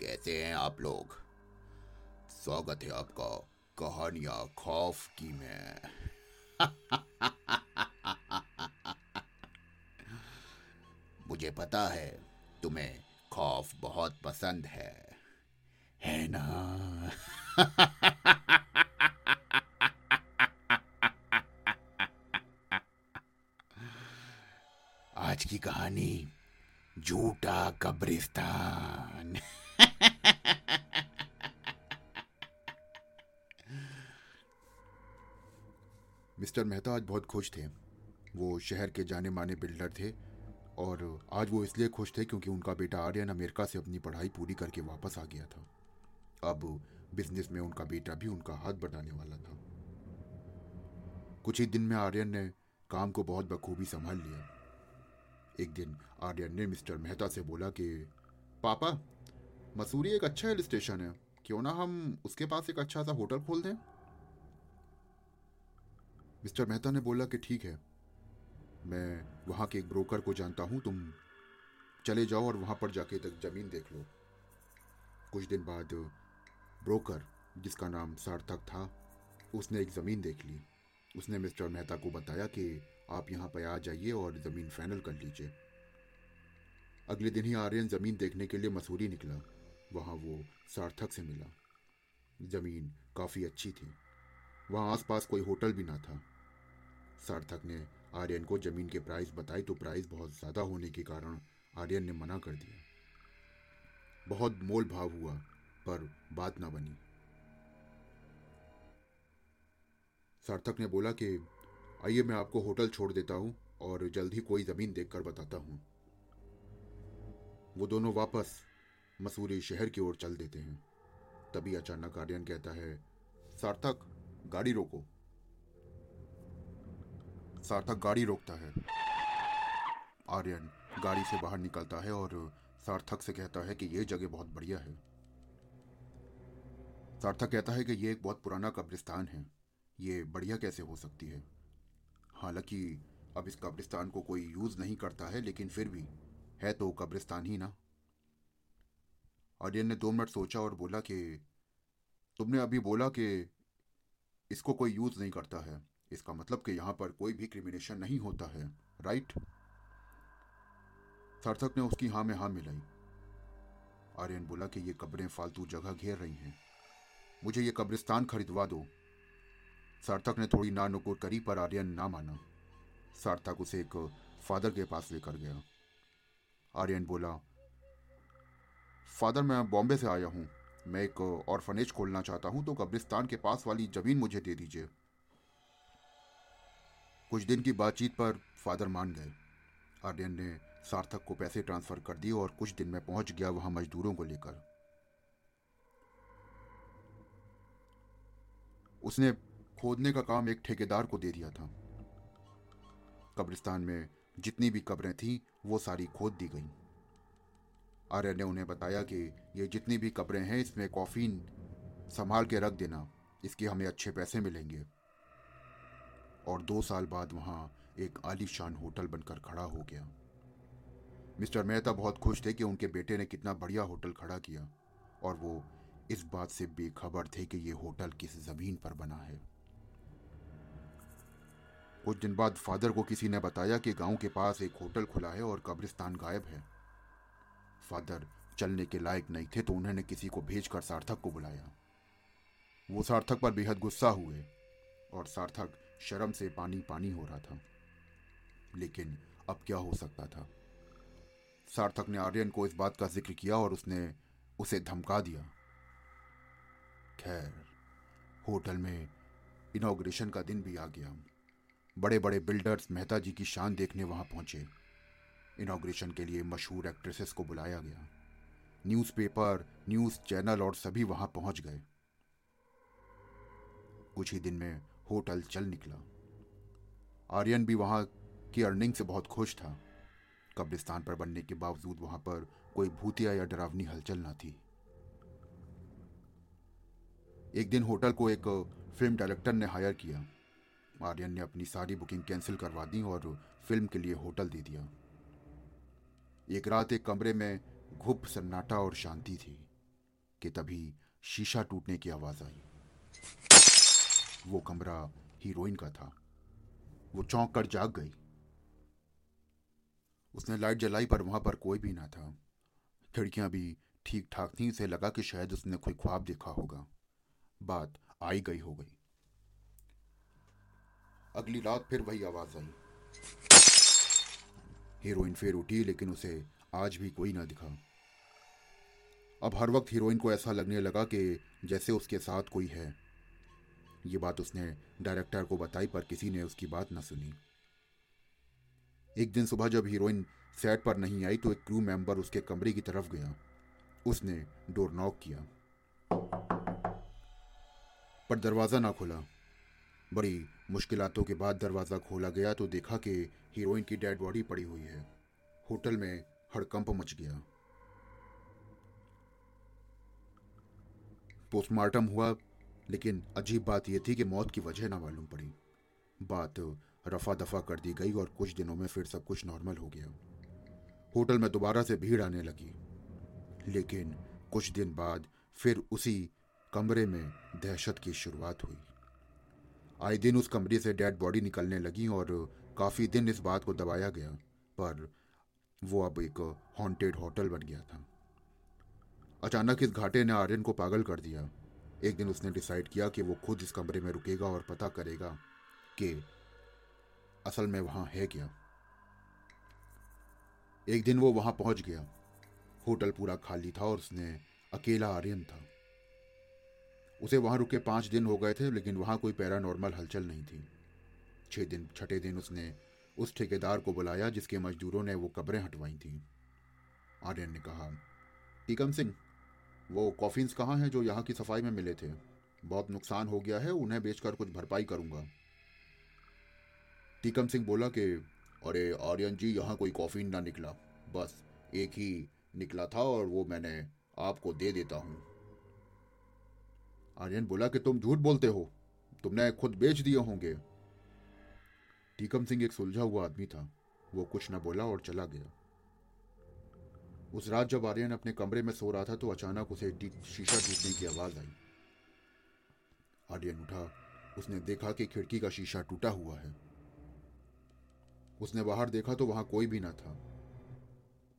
कैसे हैं आप लोग? स्वागत है आपका कहानियां खौफ की में। मुझे पता है तुम्हें खौफ बहुत पसंद है ना? आज की कहानी झूठा कब्रिस्तान। मिस्टर मेहता आज बहुत खुश थे। वो शहर के जाने माने बिल्डर थे और आज वो इसलिए खुश थे क्योंकि उनका बेटा आर्यन अमेरिका से अपनी पढ़ाई पूरी करके वापस आ गया था। अब बिजनेस में उनका बेटा भी उनका हाथ बटाने वाला था। कुछ ही दिन में आर्यन ने काम को बहुत बखूबी संभाल लिया। एक दिन आर्यन ने मिस्टर मेहता से बोला कि पापा, मसूरी एक अच्छा हिल स्टेशन है, क्यों ना हम उसके पास एक अच्छा सा होटल खोल दें। मिस्टर मेहता ने बोला कि ठीक है, मैं वहाँ के एक ब्रोकर को जानता हूँ, तुम चले जाओ और वहाँ पर जाके तक ज़मीन देख लो। कुछ दिन बाद ब्रोकर, जिसका नाम सार्थक था, उसने एक ज़मीन देख ली। उसने मिस्टर मेहता को बताया कि आप यहाँ पर आ जाइए और ज़मीन फाइनल कर लीजिए। अगले दिन ही आर्यन ज़मीन देखने के लिए मसूरी निकला। वहाँ वो सार्थक से मिला। ज़मीन काफ़ी अच्छी थी। वहाँ आसपास कोई होटल भी ना था। सार्थक ने आर्यन को ज़मीन के प्राइस बताई तो प्राइस बहुत ज़्यादा होने के कारण आर्यन ने मना कर दिया। बहुत मोल भाव हुआ पर बात ना बनी। सार्थक ने बोला कि आइए मैं आपको होटल छोड़ देता हूँ और जल्द ही कोई ज़मीन देखकर बताता हूँ। वो दोनों वापस मसूरी शहर की ओर चल देते हैं। तभी अचानक आर्यन कहता है, सार्थक गाड़ी रोको। सार्थक गाड़ी रोकता है। आर्यन गाड़ी से बाहर निकलता है और सार्थक से कहता है कि यह जगह बहुत बढ़िया है। सार्थक कहता है कि यह एक बहुत पुराना कब्रिस्तान है, ये बढ़िया कैसे हो सकती है। हालांकि अब इस कब्रिस्तान को कोई यूज़ नहीं करता है, लेकिन फिर भी है तो कब्रिस्तान ही ना। आर्यन ने 2 मिनट सोचा और बोला कि तुमने अभी बोला कि इसको कोई यूज़ नहीं करता है, इसका मतलब कि यहाँ पर कोई भी क्रिमिनेशन नहीं होता है, राइट? सार्थक ने उसकी हाँ में हाँ मिलाई। आर्यन बोला कि ये कब्रें फालतू जगह घेर रही हैं, मुझे ये कब्रिस्तान खरीदवा दो। सार्थक ने थोड़ी नानुकुर करी पर आर्यन ना माना। सार्थक उसे एक फादर के पास लेकर गया। आर्यन बोला, फादर मैं बॉम्बे से आया हूँ, मैं एक ऑर्फनेज खोलना चाहता हूँ, तो कब्रिस्तान के पास वाली ज़मीन मुझे दे दीजिए। कुछ दिन की बातचीत पर फादर मान गए। आर्यन ने सार्थक को पैसे ट्रांसफ़र कर दिए और कुछ दिन में पहुंच गया वहां मजदूरों को लेकर। उसने खोदने का काम एक ठेकेदार को दे दिया था। कब्रिस्तान में जितनी भी कब्रें थीं वो सारी खोद दी गईं। आर्यन ने उन्हें बताया कि ये जितनी भी कब्रें हैं इसमें कॉफीन संभाल के रख देना, इसके हमें अच्छे पैसे मिलेंगे। और 2 साल बाद वहाँ एक आलीशान होटल बनकर खड़ा हो गया। मिस्टर मेहता बहुत खुश थे कि उनके बेटे ने कितना बढ़िया होटल खड़ा किया और वो इस बात से बेखबर थे कि ये होटल किस ज़मीन पर बना है। कुछ दिन बाद फादर को किसी ने बताया कि गांव के पास एक होटल खुला है और कब्रिस्तान गायब है। फादर चलने के लायक नहीं थे तो उन्होंने किसी को भेजकर सार्थक को बुलाया। वो सार्थक पर बेहद गुस्सा हुए और सार्थक शर्म से पानी पानी हो रहा था, लेकिन अब क्या हो सकता था। सार्थक ने आर्यन को इस बात का जिक्र किया और उसने उसे धमका दिया। खैर, होटल में इनॉग्रेशन का दिन भी आ गया। बड़े बड़े बिल्डर्स मेहता जी की शान देखने वहाँ पहुँचे। इनॉग्रेशन के लिए मशहूर एक्ट्रेसेस को बुलाया गया। न्यूज़पेपर, न्यूज़ चैनल और सभी वहाँ पहुँच गए। कुछ ही दिन में होटल चल निकला। आर्यन भी वहाँ की अर्निंग से बहुत खुश था। कब्रिस्तान पर बनने के बावजूद वहाँ पर कोई भूतिया या डरावनी हलचल ना थी। एक दिन होटल को एक फिल्म डायरेक्टर ने हायर किया। आर्यन ने अपनी सारी बुकिंग कैंसिल करवा दी और फिल्म के लिए होटल दे दिया। एक रात एक कमरे में घुप सन्नाटा और शांति थी कि तभी शीशा टूटने की आवाज़ आई। वो कमरा हीरोइन का था। वो चौंक कर जाग गई। उसने लाइट जलाई पर वहाँ पर कोई भी ना था। खिड़कियाँ भी ठीक ठाक थीं। उसे लगा कि शायद उसने कोई ख्वाब देखा होगा। बात आई गई हो गई। अगली रात फिर वही आवाज़ आई। हीरोइन फिर उठी लेकिन उसे आज भी कोई ना दिखा। अब हर वक्त हीरोइन को ऐसा लगने लगा कि जैसे उसके साथ कोई है। ये बात उसने डायरेक्टर को बताई पर किसी ने उसकी बात न सुनी। एक दिन सुबह जब हीरोइन सेट पर नहीं आई तो एक क्रू मेंबर उसके कमरे की तरफ गया। उसने डोर नॉक किया पर दरवाज़ा ना खुला। बड़ी मुश्किलातों के बाद दरवाज़ा खोला गया तो देखा कि हीरोइन की डेड बॉडी पड़ी हुई है। होटल में हड़कंप मच गया। पोस्टमार्टम हुआ लेकिन अजीब बात यह थी कि मौत की वजह ना मालूम पड़ी। बात रफा दफा कर दी गई और कुछ दिनों में फिर सब कुछ नॉर्मल हो गया। होटल में दोबारा से भीड़ आने लगी लेकिन कुछ दिन बाद फिर उसी कमरे में दहशत की शुरुआत हुई। आए दिन उस कमरे से डेड बॉडी निकलने लगी और काफ़ी दिन इस बात को दबाया गया पर वो अब एक हॉन्टेड होटल बन गया था। अचानक इस घाटे ने आर्यन को पागल कर दिया। एक दिन उसने डिसाइड किया कि वो खुद इस कमरे में रुकेगा और पता करेगा कि असल में वहाँ है क्या। एक दिन वो वहाँ पहुँच गया। होटल पूरा खाली था और उसने अकेला आर्यन था। उसे वहाँ रुके 5 दिन हो गए थे लेकिन वहाँ कोई पैरानॉर्मल हलचल नहीं थी। छठे दिन उसने उस ठेकेदार को बुलाया जिसके मजदूरों ने वो कब्रें हटवाई थीं। आर्यन ने कहा, टीकम सिंह, वो कॉफिन्स कहाँ हैं जो यहाँ की सफाई में मिले थे? बहुत नुकसान हो गया है, उन्हें बेचकर कुछ भरपाई करूँगा। टीकम सिंह बोला कि अरे आर्यन जी, यहाँ कोई कॉफिन ना निकला, बस एक ही निकला था और वो मैंने आपको दे देता हूँ। आर्यन बोला कि तुम झूठ बोलते हो, तुमने खुद बेच दिए होंगे। टीकम सिंह एक सुलझा हुआ आदमी था। वो कुछ ना बोला और चला गया। उस रात जब आर्यन अपने कमरे में सो रहा था तो अचानक उसे शीशा टूटने की आवाज़ आई। आर्यन उठा। उसने देखा कि खिड़की का शीशा टूटा हुआ है। उसने बाहर देखा तो वहाँ कोई भी ना था।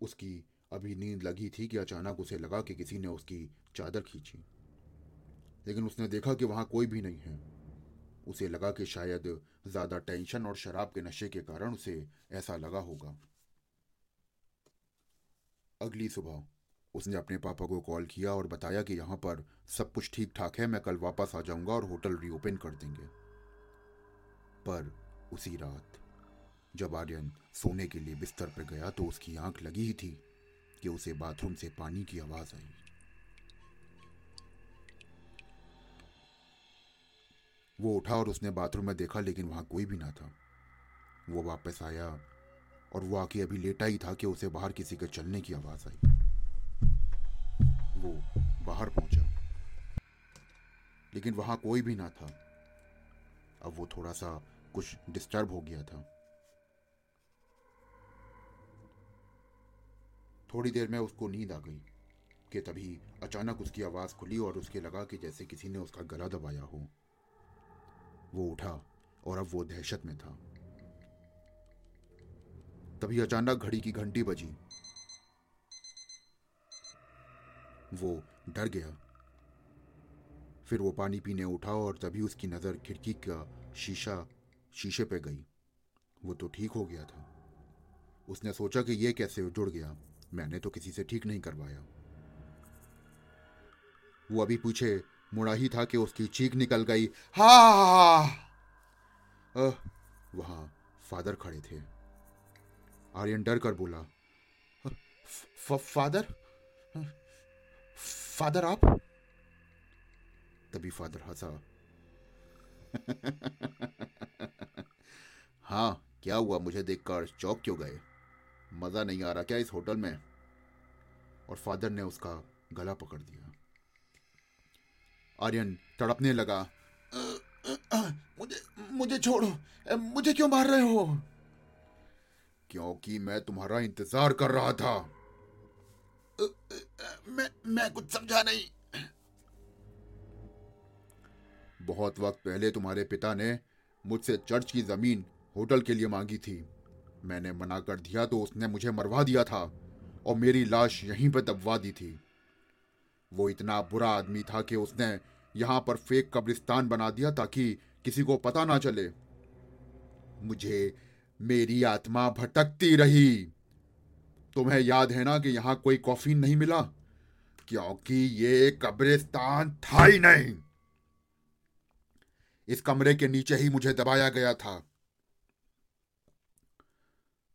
उसकी अभी नींद लगी थी कि अचानक उसे लगा कि किसी ने उसकी चादर खींची लेकिन उसने देखा कि वहाँ कोई भी नहीं है। उसे लगा कि शायद ज़्यादा टेंशन और शराब के नशे के कारण उसे ऐसा लगा होगा। अगली सुबह उसने अपने पापा को कॉल किया और बताया कि यहाँ पर सब कुछ ठीक ठाक है, मैं कल वापस आ जाऊँगा और होटल रीओपन कर देंगे। पर उसी रात जब आर्यन सोने के लिए बिस्तर पर गया तो उसकी आंख लगी ही थी कि उसे बाथरूम से पानी की आवाज़ आई। वो उठा और उसने बाथरूम में देखा लेकिन वहाँ कोई भी ना था। वो वापस आया और वो आके अभी लेटा ही था कि उसे बाहर किसी के चलने की आवाज़ आई। वो बाहर पहुंचा लेकिन वहाँ कोई भी ना था। अब वो थोड़ा सा कुछ डिस्टर्ब हो गया था। थोड़ी देर में उसको नींद आ गई कि तभी अचानक उसकी आवाज़ खुली और उसके लगा कि जैसे किसी ने उसका गला दबाया हो। वो उठा और अब वो दहशत में था। तभी अचानक घड़ी की घंटी बजी। वो डर गया। फिर वो पानी पीने उठा और तभी उसकी नज़र खिड़की का शीशे पे गई। वो तो ठीक हो गया था। उसने सोचा कि ये कैसे जुड़ गया, मैंने तो किसी से ठीक नहीं करवाया। वो अभी पीछे मुड़ा ही था कि उसकी चीख निकल गई, हाँ। वहाँ फादर खड़े थे। आर्यन डर कर बोला, फादर आप? तभी फादर हंसा। हाँ, क्या हुआ? मुझे देखकर चौंक क्यों गए? मज़ा नहीं आ रहा क्या इस होटल में? और फादर ने उसका गला पकड़ दिया। आर्यन तड़पने लगा। मुझे मुझे छोड़ो, मुझे क्यों मार रहे हो? क्योंकि मैं तुम्हारा इंतजार कर रहा था। मैं कुछ समझा नहीं। बहुत वक्त पहले तुम्हारे पिता ने मुझसे चर्च की जमीन होटल के लिए मांगी थी। मैंने मना कर दिया तो उसने मुझे मरवा दिया था और मेरी लाश यहीं पर दबवा दी थी। वो इतना बुरा आदमी था कि उसने यहाँ पर फेक कब्रिस्तान बना दिया ताकि किसी को पता ना चले। मुझे मेरी आत्मा भटकती रही। तुम्हें याद है ना कि यहाँ कोई कॉफिन नहीं मिला, क्योंकि ये कब्रिस्तान था ही नहीं। इस कमरे के नीचे ही मुझे दबाया गया था।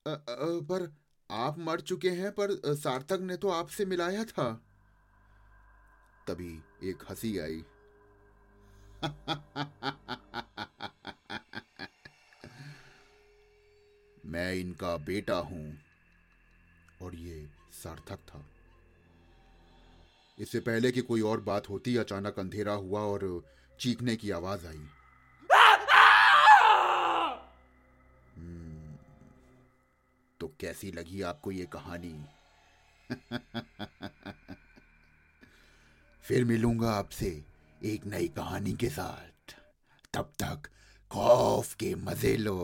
पर आप मर चुके हैं, पर सार्थक ने तो आपसे मिलाया था। तभी एक हंसी आई। मैं इनका बेटा हूं और ये सार्थक था। इससे पहले कि कोई और बात होती, अचानक अंधेरा हुआ और चीखने की आवाज आई। तो कैसी लगी आपको ये कहानी? फिर मिलूंगा आपसे एक नई कहानी के साथ। तब तक खौफ के मजे लो।